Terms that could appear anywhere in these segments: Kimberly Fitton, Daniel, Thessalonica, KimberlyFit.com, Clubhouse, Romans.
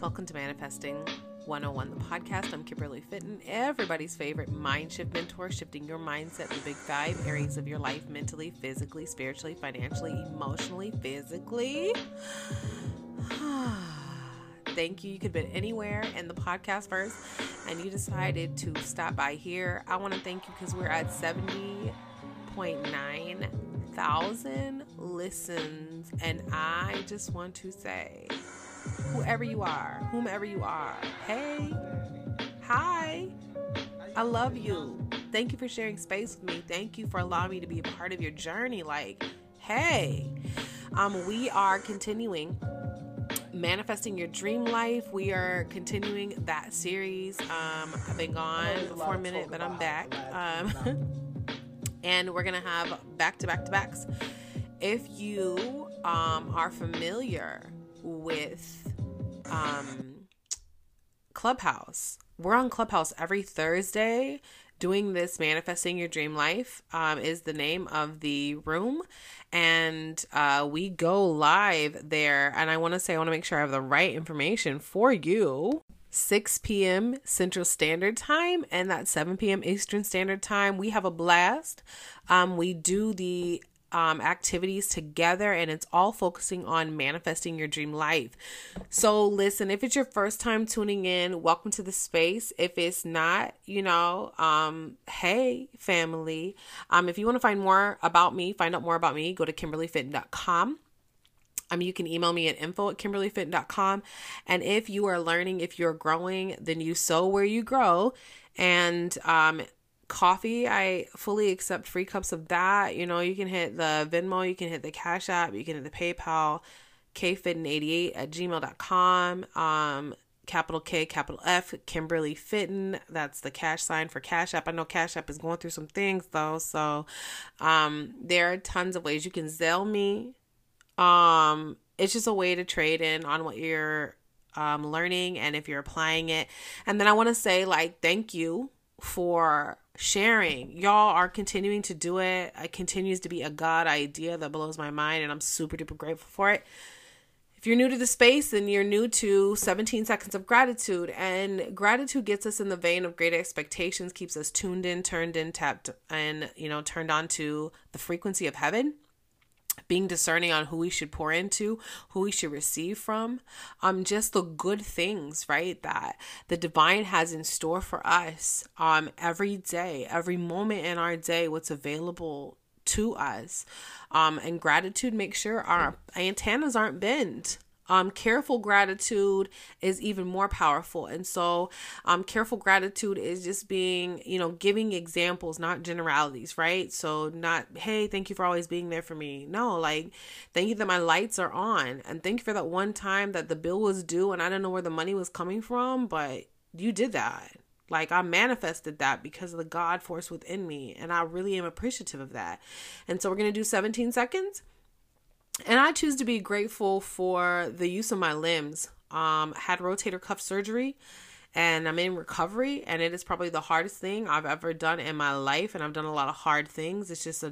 Welcome to Manifesting 101, the podcast. I'm Kimberly Fitton, everybody's favorite mind shift mentor, shifting your mindset in the big 5 areas of your life: mentally, physically, spiritually, financially, emotionally, physically. Thank you. You could have been anywhere in the podcast first, and you decided to stop by here. I want to thank you because we're at 70,900 listens, and I just want to say, whoever you are, whomever you are, hey, hi, I love you. Thank you for sharing space with me. Thank you for allowing me to be a part of your journey. Like, hey, we are continuing Manifesting Your Dream Life. We are continuing that series. I've been gone for a minute, but I'm back. And we're going to have back-to-back-to-backs. If you are familiar with Clubhouse, we're on Clubhouse every Thursday doing this. Manifesting Your Dream Life is the name of the room, and we go live there. And I want to make sure I have the right information for you. 6 p.m. Central Standard Time, and that's 7 p.m. Eastern Standard Time. We have a blast. We do the activities together, and it's all focusing on manifesting your dream life. So listen, if it's your first time tuning in, welcome to the space. If it's not, hey family, if you want to find out more about me, go to KimberlyFit.com. You can email me at info@KimberlyFit.com. And if you are learning, if you're growing, then you sow where you grow. And coffee, I fully accept free cups of that. You can hit the Venmo, you can hit the Cash App, you can hit the PayPal, kfitton88@gmail.com, capital K, capital F, Kimberly Fitton. That's the cash sign for Cash App. I know Cash App is going through some things though, so there are tons of ways you can Zelle me. It's just a way to trade in on what you're learning and if you're applying it. And then I want to say, like, thank you for sharing. Y'all are continuing to do it. It continues to be a God idea that blows my mind, and I'm super duper grateful for it. If you're new to the space, then you're new to 17 Seconds of Gratitude, and gratitude gets us in the vein of great expectations, keeps us tuned in, turned in, tapped, and turned on to the frequency of heaven, being discerning on who we should pour into, who we should receive from, just the good things, right, that the divine has in store for us every day, every moment in our day, what's available to us. And gratitude makes sure our antennas aren't bent. Careful gratitude is even more powerful. And so careful gratitude is just being, giving examples, not generalities, right? So not, hey, thank you for always being there for me. No, like, thank you that my lights are on. And thank you for that one time that the bill was due and I didn't know where the money was coming from, but you did that. Like, I manifested that because of the God force within me. And I really am appreciative of that. And so we're going to do 17 seconds. And I choose to be grateful for the use of my limbs. Had rotator cuff surgery, and I'm in recovery, and it is probably the hardest thing I've ever done in my life. And I've done a lot of hard things. It's just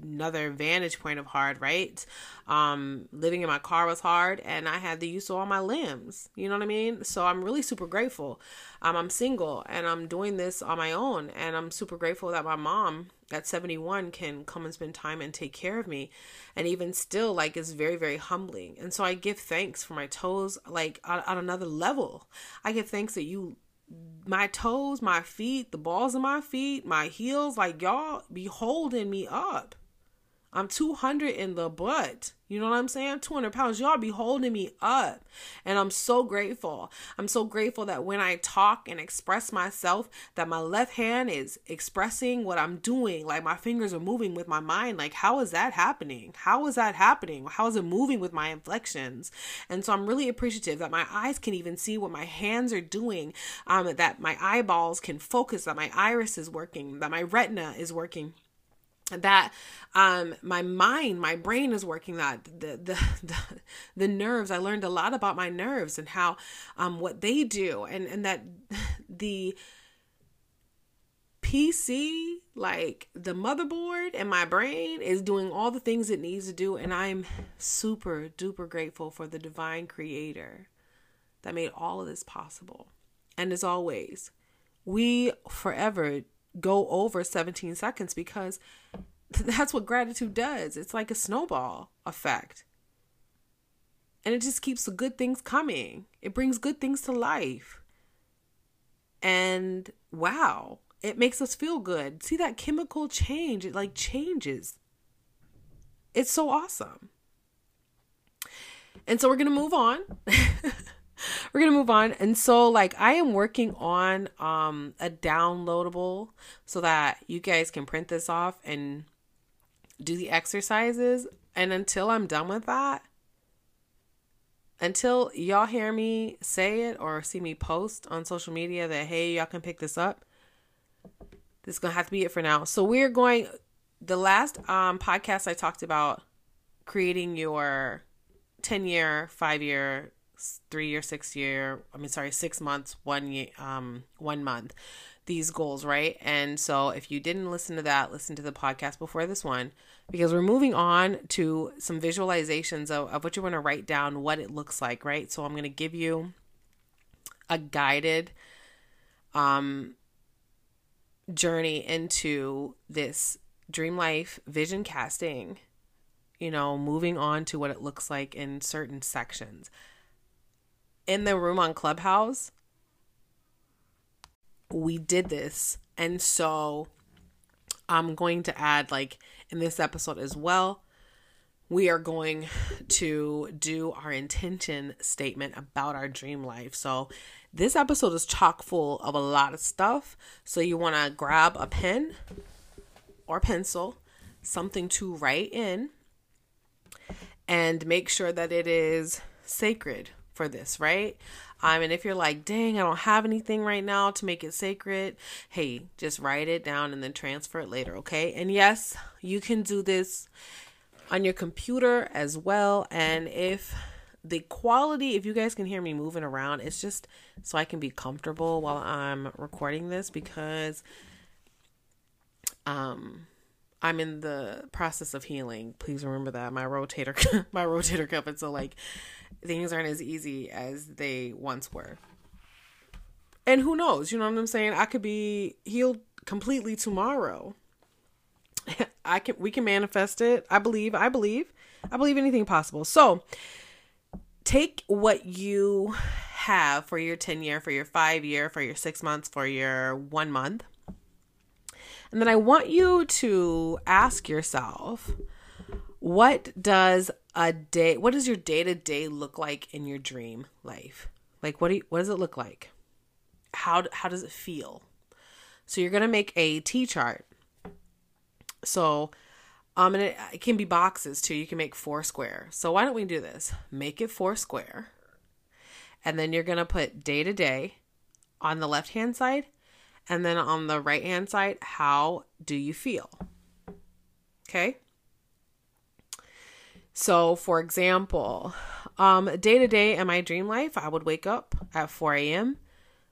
another vantage point of hard, right? Living in my car was hard, and I had the use of all my limbs. You know what I mean? So I'm really super grateful. I'm single, and I'm doing this on my own. And I'm super grateful that my mom at 71 can come and spend time and take care of me. And even still, like, it's very, very humbling. And so I give thanks for my toes, like, on another level. I give thanks that my toes, my feet, the balls of my feet, my heels, like, y'all be holding me up. I'm 200 in the butt. You know what I'm saying? 200 pounds. Y'all be holding me up. And I'm so grateful. I'm so grateful that when I talk and express myself, that my left hand is expressing what I'm doing. Like, my fingers are moving with my mind. Like, how is that happening? How is that happening? How is it moving with my inflections? And so I'm really appreciative that my eyes can even see what my hands are doing, that my eyeballs can focus, that my iris is working, that my retina is working, that my brain is working, that the nerves, I learned a lot about my nerves and how what they do, and that the PC, like the motherboard and my brain, is doing all the things it needs to do. And I'm super duper grateful for the divine creator that made all of this possible. And as always, we forever go over 17 seconds because that's what gratitude does. It's like a snowball effect. And it just keeps the good things coming. It brings good things to life. And wow, it makes us feel good. See that chemical change? It like changes. It's so awesome. And so we're going to move on. We're going to move on. And so like I am working on a downloadable so that you guys can print this off and do the exercises. And until I'm done with that, until y'all hear me say it or see me post on social media that, hey, y'all can pick this up, this is going to have to be it for now. So we're going, the last podcast I talked about creating your 10-year, 5-year, 3-year, 6-year, 6 months, 1 year, 1 month, these goals, right? And so if you didn't listen to that, listen to the podcast before this one, because we're moving on to some visualizations of what you want to write down, what it looks like, right? So I'm going to give you a guided journey into this dream life vision casting, you know, moving on to what it looks like in certain sections. In the room on Clubhouse, we did this. And so I'm going to add, like in this episode as well, we are going to do our intention statement about our dream life. So this episode is chock full of a lot of stuff. So you want to grab a pen or pencil, something to write in, and make sure that it is sacred for this, right? And if you're like, dang, I don't have anything right now to make it sacred, hey, just write it down and then transfer it later, okay? And yes, you can do this on your computer as well. And if the quality, if you guys can hear me moving around, it's just so I can be comfortable while I'm recording this, because I'm in the process of healing. Please remember that my rotator cuff. And so like things aren't as easy as they once were. And who knows, you know what I'm saying? I could be healed completely tomorrow. we can manifest it. I believe anything possible. So take what you have for your 10-year, for your 5-year, for your 6 months, for your 1 month. And then I want you to ask yourself, what does your day-to-day look like in your dream life? Like, what does it look like? How does it feel? So you're going to make a T-chart. So, and it can be boxes too. You can make 4 square. So why don't we do this? Make it 4 square. And then you're going to put day-to-day on the left-hand side. And then on the right-hand side, how do you feel? Okay. So for example, day to day in my dream life, I would wake up at 4 a.m.,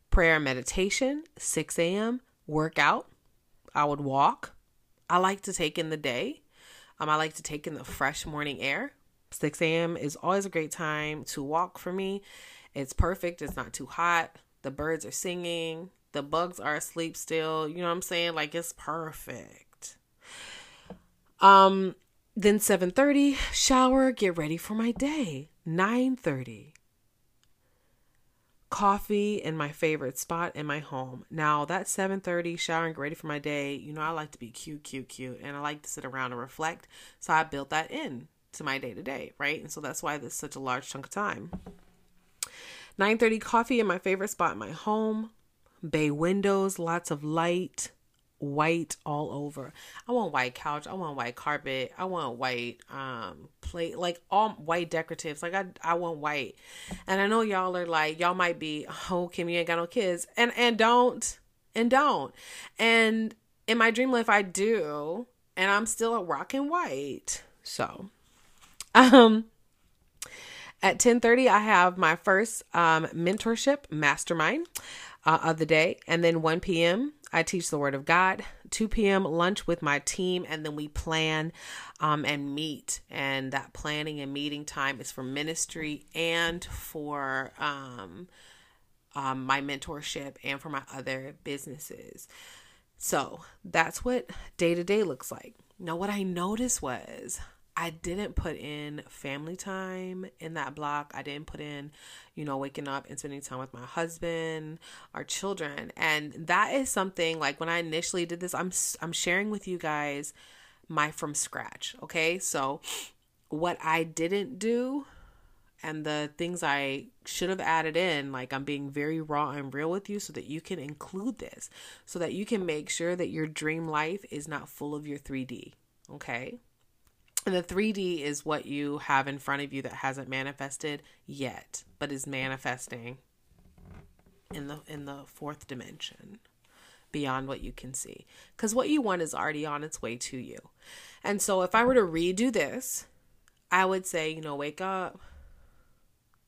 prayer and meditation, 6 a.m., workout. I would walk. I like to take in the day. I like to take in the fresh morning air. 6 a.m. is always a great time to walk for me. It's perfect. It's not too hot. The birds are singing. The bugs are asleep still. You know what I'm saying? Like, it's perfect. Then 7:30, shower, get ready for my day. 9:30. Coffee in my favorite spot in my home. Now, that 7:30, shower and get ready for my day, you know, I like to be cute. And I like to sit around and reflect. So I built that in to my day-to-day, right? And so that's why that's such a large chunk of time. 9:30, coffee in my favorite spot in my home. Bay windows, lots of light, white all over. I want white couch. I want white carpet. I want white plate, like all white decoratives. Like I want white. And I know y'all are like, y'all might be, oh, Kim, you ain't got no kids. And don't. And in my dream life, I do. And I'm still rocking white. So, at 10:30, I have my first mentorship mastermind of the day. And then 1 p.m., I teach the Word of God, 2 p.m. lunch with my team, and then we plan and meet. And that planning and meeting time is for ministry and for my mentorship and for my other businesses. So that's what day-to-day looks like. Now, what I noticed was I didn't put in family time in that block. I didn't put in, waking up and spending time with my husband, our children. And that is something, like, when I initially did this, I'm sharing with you guys my from scratch. Okay. So what I didn't do and the things I should have added in, like, I'm being very raw and real with you so that you can include this, so that you can make sure that your dream life is not full of your 3D. Okay. And the 3D is what you have in front of you that hasn't manifested yet, but is manifesting in the fourth dimension, beyond what you can see. Because what you want is already on its way to you. And so if I were to redo this, I would say, wake up,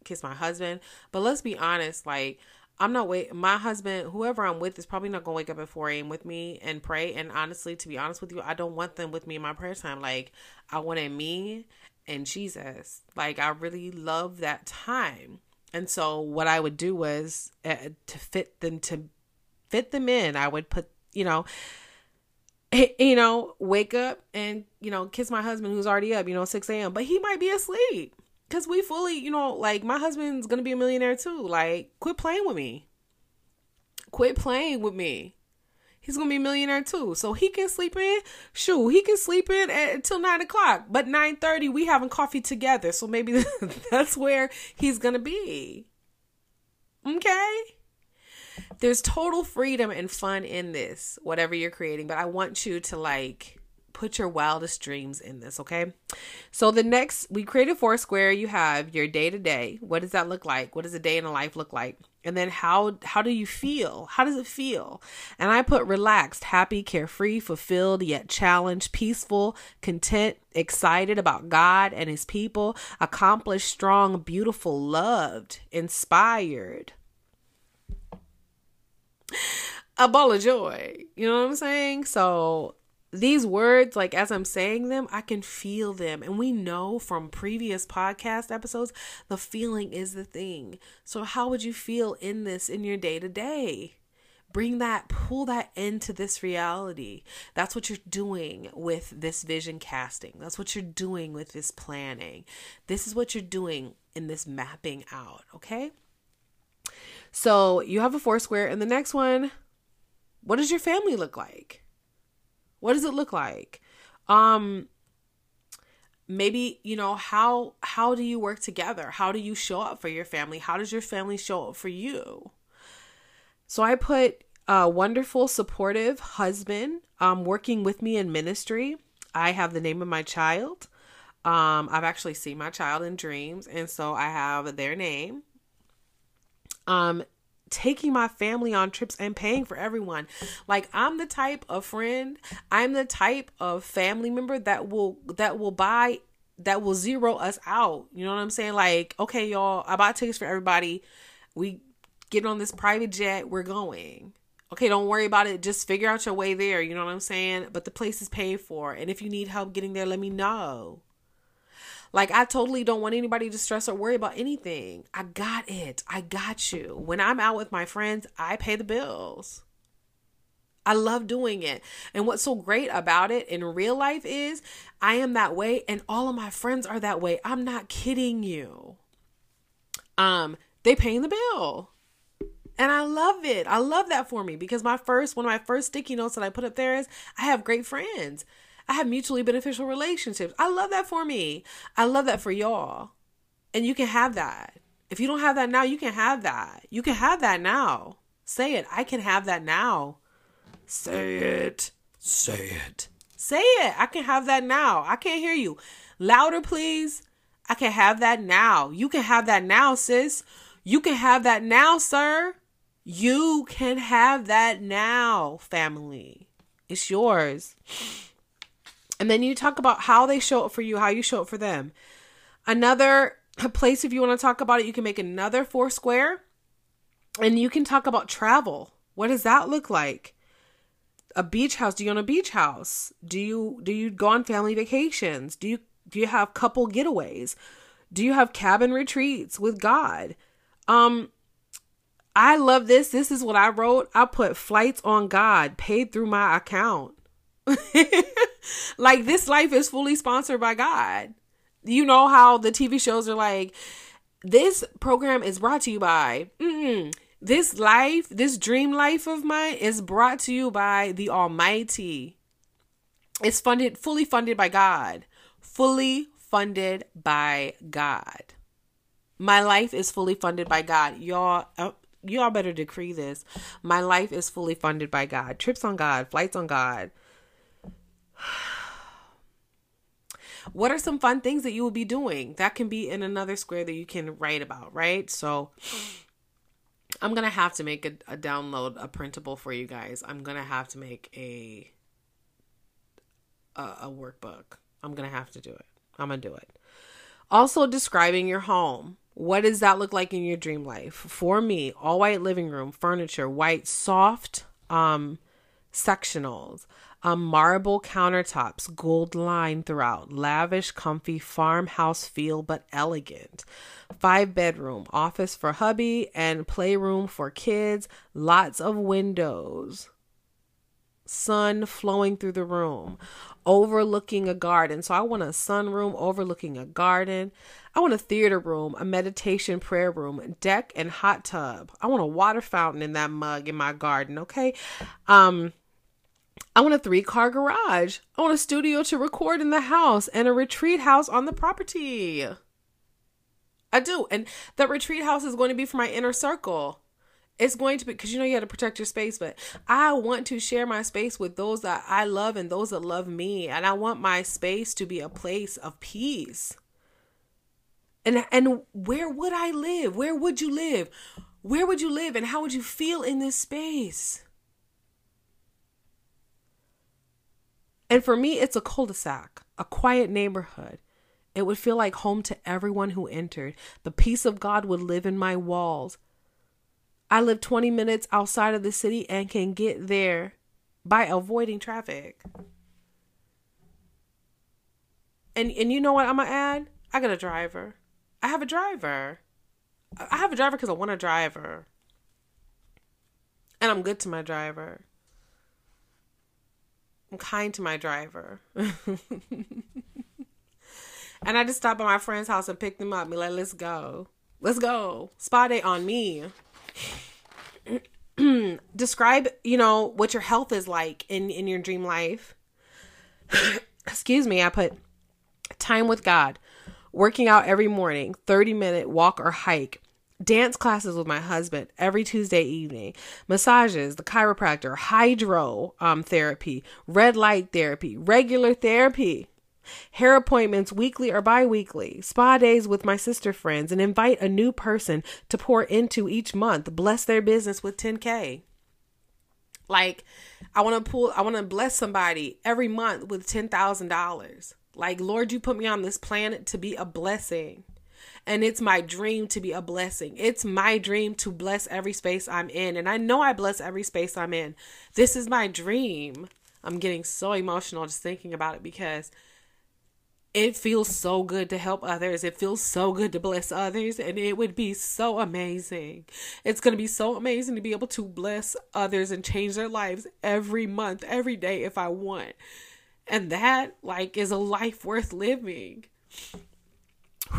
kiss my husband. But let's be honest, like, I'm not my husband, whoever I'm with, is probably not going to wake up at 4 a.m. with me and pray. And honestly, to be honest with you, I don't want them with me in my prayer time. Like, I wanted me and Jesus. Like, I really love that time. And so what I would do was to fit them in, I would put, wake up and, kiss my husband who's already up, 6 a.m. But he might be asleep. Because we fully, like, my husband's going to be a millionaire too. Like, quit playing with me. Quit playing with me. He's going to be a millionaire too. So he can sleep in. Shoot, he can sleep in until 9 o'clock. But 9:30, we having coffee together. So maybe that's where he's going to be. Okay? There's total freedom and fun in this, whatever you're creating. But I want you to, like, put your wildest dreams in this, okay? So the next, we created Foursquare. You have your day-to-day. What does that look like? What does a day in a life look like? And then how do you feel? How does it feel? And I put relaxed, happy, carefree, fulfilled, yet challenged, peaceful, content, excited about God and his people, accomplished, strong, beautiful, loved, inspired. A ball of joy. You know what I'm saying? So these words, like, as I'm saying them, I can feel them. And we know from previous podcast episodes, the feeling is the thing. So how would you feel in this, in your day to day? Bring that, pull that into this reality. That's what you're doing with this vision casting. That's what you're doing with this planning. This is what you're doing in this mapping out. Okay. So you have a Foursquare, and the next one, what does your family look like? What does it look like? Maybe, how do you work together? How do you show up for your family? How does your family show up for you? So I put a wonderful, supportive husband, working with me in ministry. I have the name of my child. I've actually seen my child in dreams. And so I have their name. Taking my family on trips and paying for everyone. Like, I'm the type of friend, I'm the type of family member that will zero us out. You know what I'm saying? Like, okay, y'all, I bought tickets for everybody. We get on this private jet. We're going. Okay, don't worry about it. Just figure out your way there. You know what I'm saying? But the place is paid for. And if you need help getting there, let me know. Like, I totally don't want anybody to stress or worry about anything. I got it. I got you. When I'm out with my friends, I pay the bills. I love doing it. And what's so great about it in real life is I am that way and all of my friends are that way. I'm not kidding you. They paying the bill. And I love it. I love that for me, because one of my first sticky notes that I put up there is I have great friends. I have mutually beneficial relationships. I love that for me. I love that for y'all. And you can have that. If you don't have that now, you can have that. You can have that now. Say it. I can have that now. Say it. Say it. Say it. I can have that now. I can't hear you. Louder, please. I can have that now. You can have that now, sis. You can have that now, sir. You can have that now, family. It's yours. And then you talk about how they show up for you, how you show up for them. Another place, if you want to talk about it, you can make another Foursquare and you can talk about travel. What does that look like? a beach house? Do you own a beach house? Do you go on family vacations? Do you have couple getaways? Do you have cabin retreats with God? I love this. This is what I wrote. I put flights on God, paid through my account. Like, this life is fully sponsored by God. You know how the TV shows are like, this program is brought to you by, this life, this dream life of mine is brought to you by the Almighty. It's fully funded by God. Fully funded by God. My life is fully funded by God. Y'all better decree this. My life is fully funded by God. Trips on God, flights on God. What are some fun things that you will be doing? That can be in another square that you can write about, right? So I'm going to have to make a download, a printable for you guys. I'm going to have to make a workbook. I'm going to have to do it. I'm going to do it. Also, describing your home. What does that look like in your dream life? For me, all white living room, furniture, white, soft, sectionals, marble countertops, gold line throughout, lavish, comfy farmhouse feel, but elegant. 5-bedroom, office for hubby and playroom for kids, lots of windows. Sun flowing through the room, overlooking a garden. So I want a sunroom overlooking a garden. I want a theater room, a meditation prayer room, deck and hot tub. I want a water fountain in that mug in my garden. Okay. I want a 3-car garage. I want a studio to record in the house and a retreat house on the property. I do. And that retreat house is going to be for my inner circle. It's going to be, because you know you had to protect your space, but I want to share my space with those that I love and those that love me. And I want my space to be a place of peace. And where would I live? Where would you live? Where would you live? And how would you feel in this space? And for me, it's a cul-de-sac, a quiet neighborhood. It would feel like home to everyone who entered. The peace of God would live in my walls. I live 20 minutes outside of the city and can get there by avoiding traffic. And you know what I'm going to add? I got a driver. I have a driver. I have a driver because I want a driver. And I'm good to my driver. I'm kind to my driver. And I just stopped by my friend's house and picked him up. Be like, let's go. Let's go. Spa day on me. Describe, you know, what your health is like in your dream life. Excuse me. I put time with God, working out every morning, 30-minute walk or hike, dance classes with my husband every Tuesday evening, massages, the chiropractor, hydro therapy, red light therapy, regular therapy, hair appointments weekly or bi-weekly, spa days with my sister friends, and invite a new person to pour into each month, bless their business with $10,000. Like, I want to bless somebody every month with $10,000. Like, Lord, you put me on this planet to be a blessing. And it's my dream to be a blessing. It's my dream to bless every space I'm in. And I know I bless every space I'm in. This is my dream. I'm getting so emotional just thinking about it because it feels so good to help others. It feels so good to bless others. And it would be so amazing. It's going to be so amazing to be able to bless others and change their lives every month, every day if I want. And that, like, is a life worth living.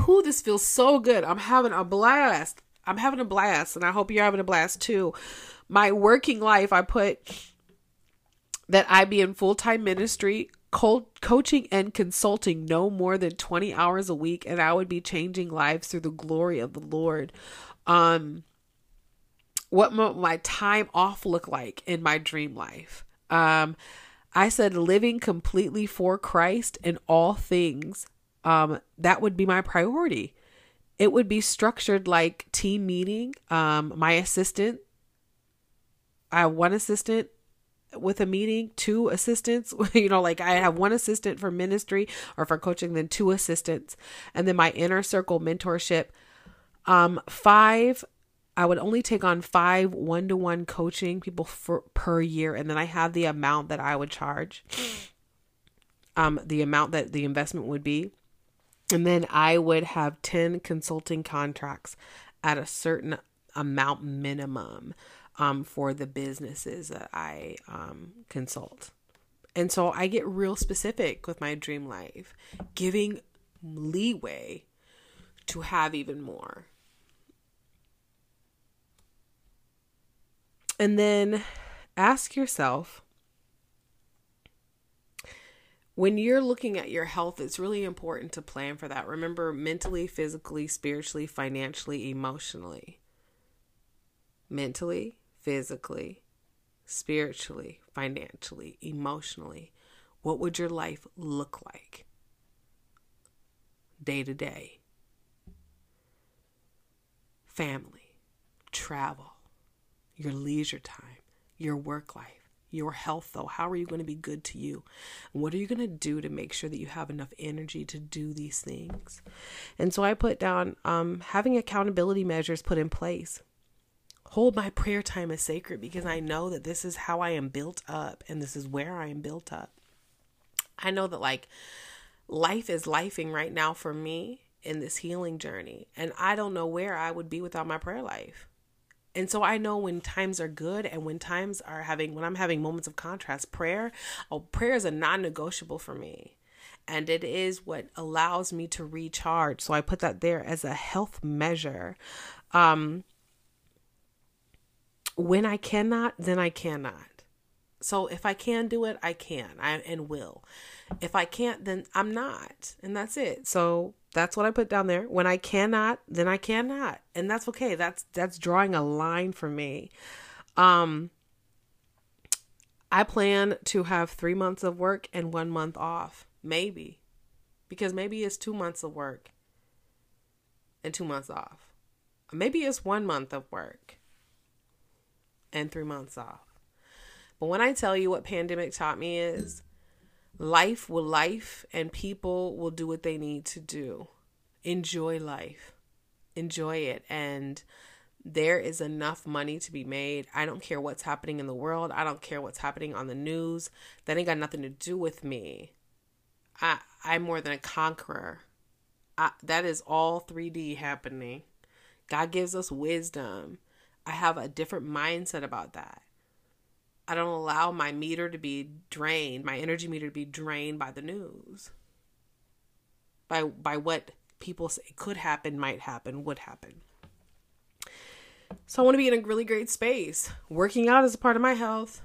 Whew, this feels so good. I'm having a blast. I'm having a blast. And I hope you're having a blast too. My working life, I put that I be in full-time ministry, coaching and consulting no more than 20 hours a week, and I would be changing lives through the glory of the Lord. What my time off look like in my dream life? I said living completely for Christ in all things. That would be my priority. It would be structured like team meeting. My assistant, I have one assistant with a meeting, 2 assistants, you know, like I have 1 assistant for ministry or for coaching, then 2 assistants. And then my inner circle mentorship, 5, I would only take on 5 one-to-one coaching people per year. And then I have the amount that I would charge, the amount that the investment would be. And then I would have 10 consulting contracts at a certain amount minimum, for the businesses that I, consult. And so I get real specific with my dream life, giving leeway to have even more. And then ask yourself, when you're looking at your health, it's really important to plan for that. Remember, mentally, physically, spiritually, financially, emotionally. Mentally, physically, spiritually, financially, emotionally. What would your life look like day to day? Family, travel, your leisure time, your work life, your health though. How are you going to be good to you? What are you going to do to make sure that you have enough energy to do these things? And so I put down having accountability measures put in place. Hold my prayer time as sacred because I know that this is how I am built up and this is where I am built up. I know that like life is lifing right now for me in this healing journey, and I don't know where I would be without my prayer life. And so I know when times are good and when times are when I'm having moments of contrast, prayer is a non-negotiable for me. And it is what allows me to recharge. So I put that there as a health measure. When I cannot, then I cannot. So if I can do it, I can, and will. If I can't, then I'm not. And that's it. So that's what I put down there. When I cannot, then I cannot. And that's okay. That's drawing a line for me. I plan to have 3 months of work and 1 month off. Maybe. Because maybe it's 2 months of work and 2 months off. Maybe it's 1 month of work and 3 months off. But when I tell you what pandemic taught me is, life will life and people will do what they need to do. Enjoy life. Enjoy it. And there is enough money to be made. I don't care what's happening in the world. I don't care what's happening on the news. That ain't got nothing to do with me. I'm more than a conqueror. That is all 3D happening. God gives us wisdom. I have a different mindset about that. I don't allow my meter to be drained, my energy meter to be drained by the news, by what people say could happen, might happen, would happen. So I want to be in a really great space. Working out is a part of my health.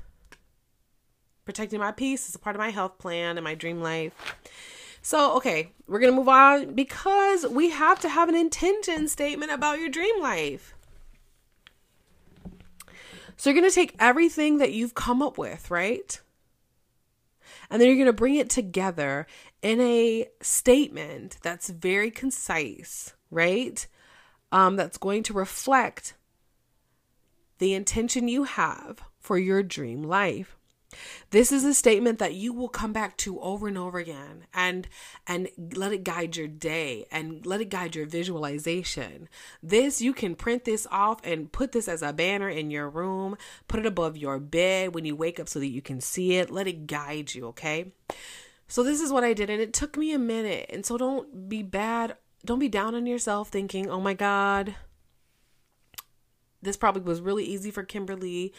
Protecting my peace is a part of my health plan and my dream life. So, okay, we're going to move on because we have to have an intention statement about your dream life. So you're going to take everything that you've come up with, right? And then you're going to bring it together in a statement that's very concise, right? That's going to reflect the intention you have for your dream life. This is a statement that you will come back to over and over again, and let it guide your day and let it guide your visualization. This, you can print this off and put this as a banner in your room, put it above your bed when you wake up so that you can see it. Let it guide you. Okay. So this is what I did, and it took me a minute. And so don't be bad. Don't be down on yourself thinking, oh my God, this probably was really easy for Kimberly.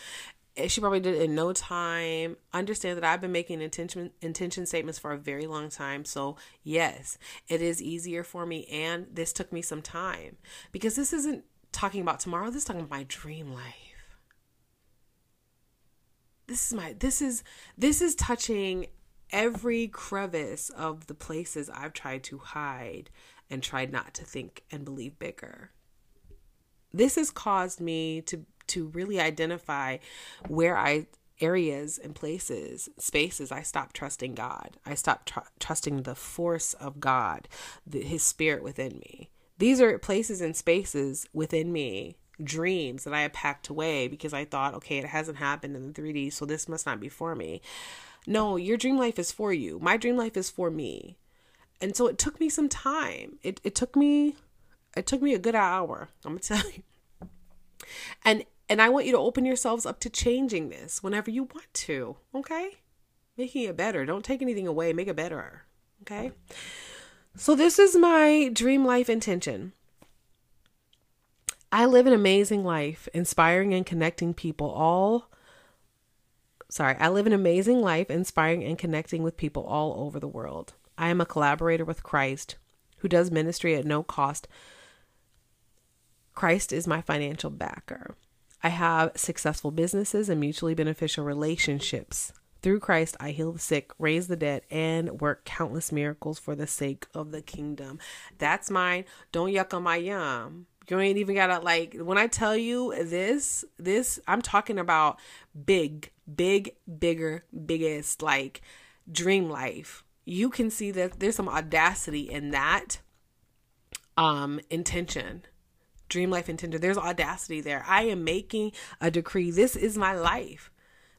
She probably did it in no time. Understand that I've been making intention statements for a very long time. So yes, it is easier for me. And this took me some time because this isn't talking about tomorrow. This is talking about my dream life. This is touching every crevice of the places I've tried to hide and tried not to think and believe bigger. This has caused me to really identify where areas and places, spaces, I stopped trusting God. I stopped trusting the force of God, his spirit within me. These are places and spaces within me, dreams that I had packed away because I thought, okay, it hasn't happened in the 3D, so this must not be for me. No, your dream life is for you. My dream life is for me. And so it took me some time. It took me a good hour. I'm going to tell you. And I want you to open yourselves up to changing this whenever you want to, okay? Making it better. Don't take anything away. Make it better, okay? So this is my dream life intention. I live an amazing life, inspiring and connecting people I live an amazing life, inspiring and connecting with people all over the world. I am a collaborator with Christ who does ministry at no cost. Christ is my financial backer. I have successful businesses and mutually beneficial relationships. Through Christ, I heal the sick, raise the dead, and work countless miracles for the sake of the kingdom. That's mine. Don't yuck on my yum. You ain't even gotta, like, when I tell you this, I'm talking about biggest, like, dream life. You can see that there's some audacity in that intention. Dream life intention. There's audacity there. I am making a decree. This is my life.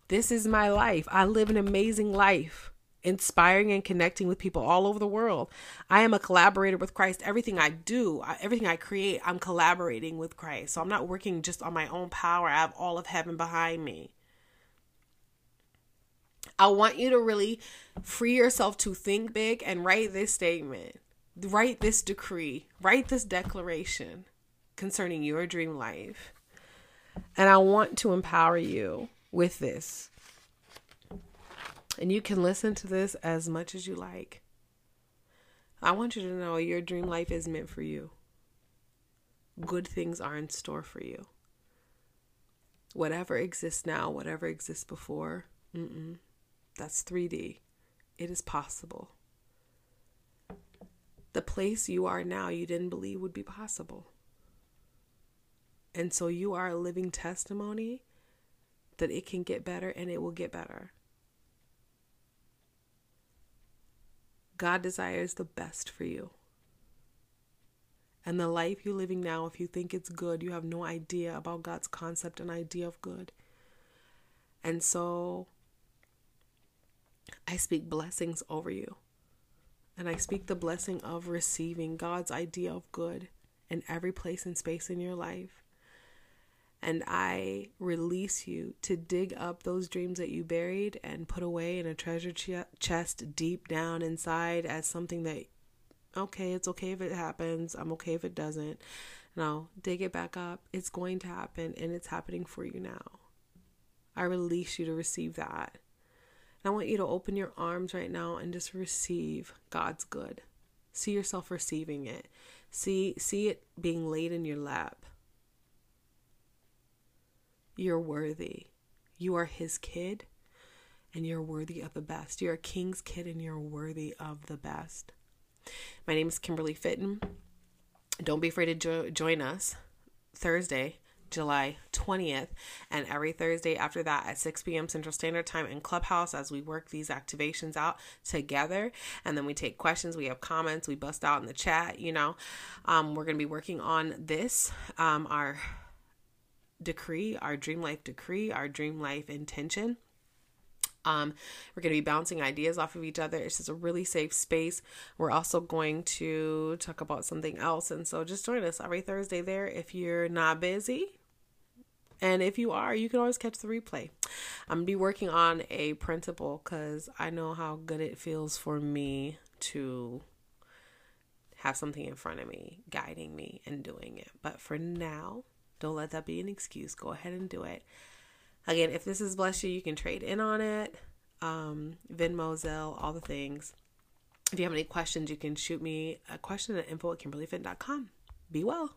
This is my life. I live an amazing life, inspiring and connecting with people all over the world. I am a collaborator with Christ. Everything I do, everything I create, I'm collaborating with Christ. So I'm not working just on my own power. I have all of heaven behind me. I want you to really free yourself to think big and write this statement, write this decree, write this declaration concerning your dream life. And I want to empower you with this. And you can listen to this as much as you like. I want you to know your dream life is meant for you. Good things are in store for you. Whatever exists now, whatever exists before, that's 3D. It is possible. The place you are now, you didn't believe would be possible. And so you are a living testimony that it can get better, and it will get better. God desires the best for you. And the life you're living now, if you think it's good, you have no idea about God's concept and idea of good. And so I speak blessings over you. And I speak the blessing of receiving God's idea of good in every place and space in your life. And I release you to dig up those dreams that you buried and put away in a treasure chest deep down inside as something that, okay, it's okay if it happens. I'm okay if it doesn't. No, dig it back up. It's going to happen, and it's happening for you now. I release you to receive that. And I want you to open your arms right now and just receive God's good. See yourself receiving it. See it being laid in your lap. You're worthy. You are his kid, and you're worthy of the best. You're a king's kid, and you're worthy of the best. My name is Kimberly Fitton. Don't be afraid to join us Thursday, July 20th, and every Thursday after that at 6 p.m. Central Standard Time in Clubhouse as we work these activations out together. And then we take questions, we have comments, we bust out in the chat, we're going to be working on this, our decree, our dream life decree, our dream life intention. We're going to be bouncing ideas off of each other. It's just a really safe space. We're also going to talk about something else. And so just join us every Thursday there if you're not busy. And if you are, you can always catch the replay. I'm going to be working on a printable because I know how good it feels for me to have something in front of me, guiding me and doing it. But for now, don't let that be an excuse. Go ahead and do it. Again, if this has blessed you, you can trade in on it. Venmo, Zelle, all the things. If you have any questions, you can shoot me a question at info@KimberlyFit.com. Be well.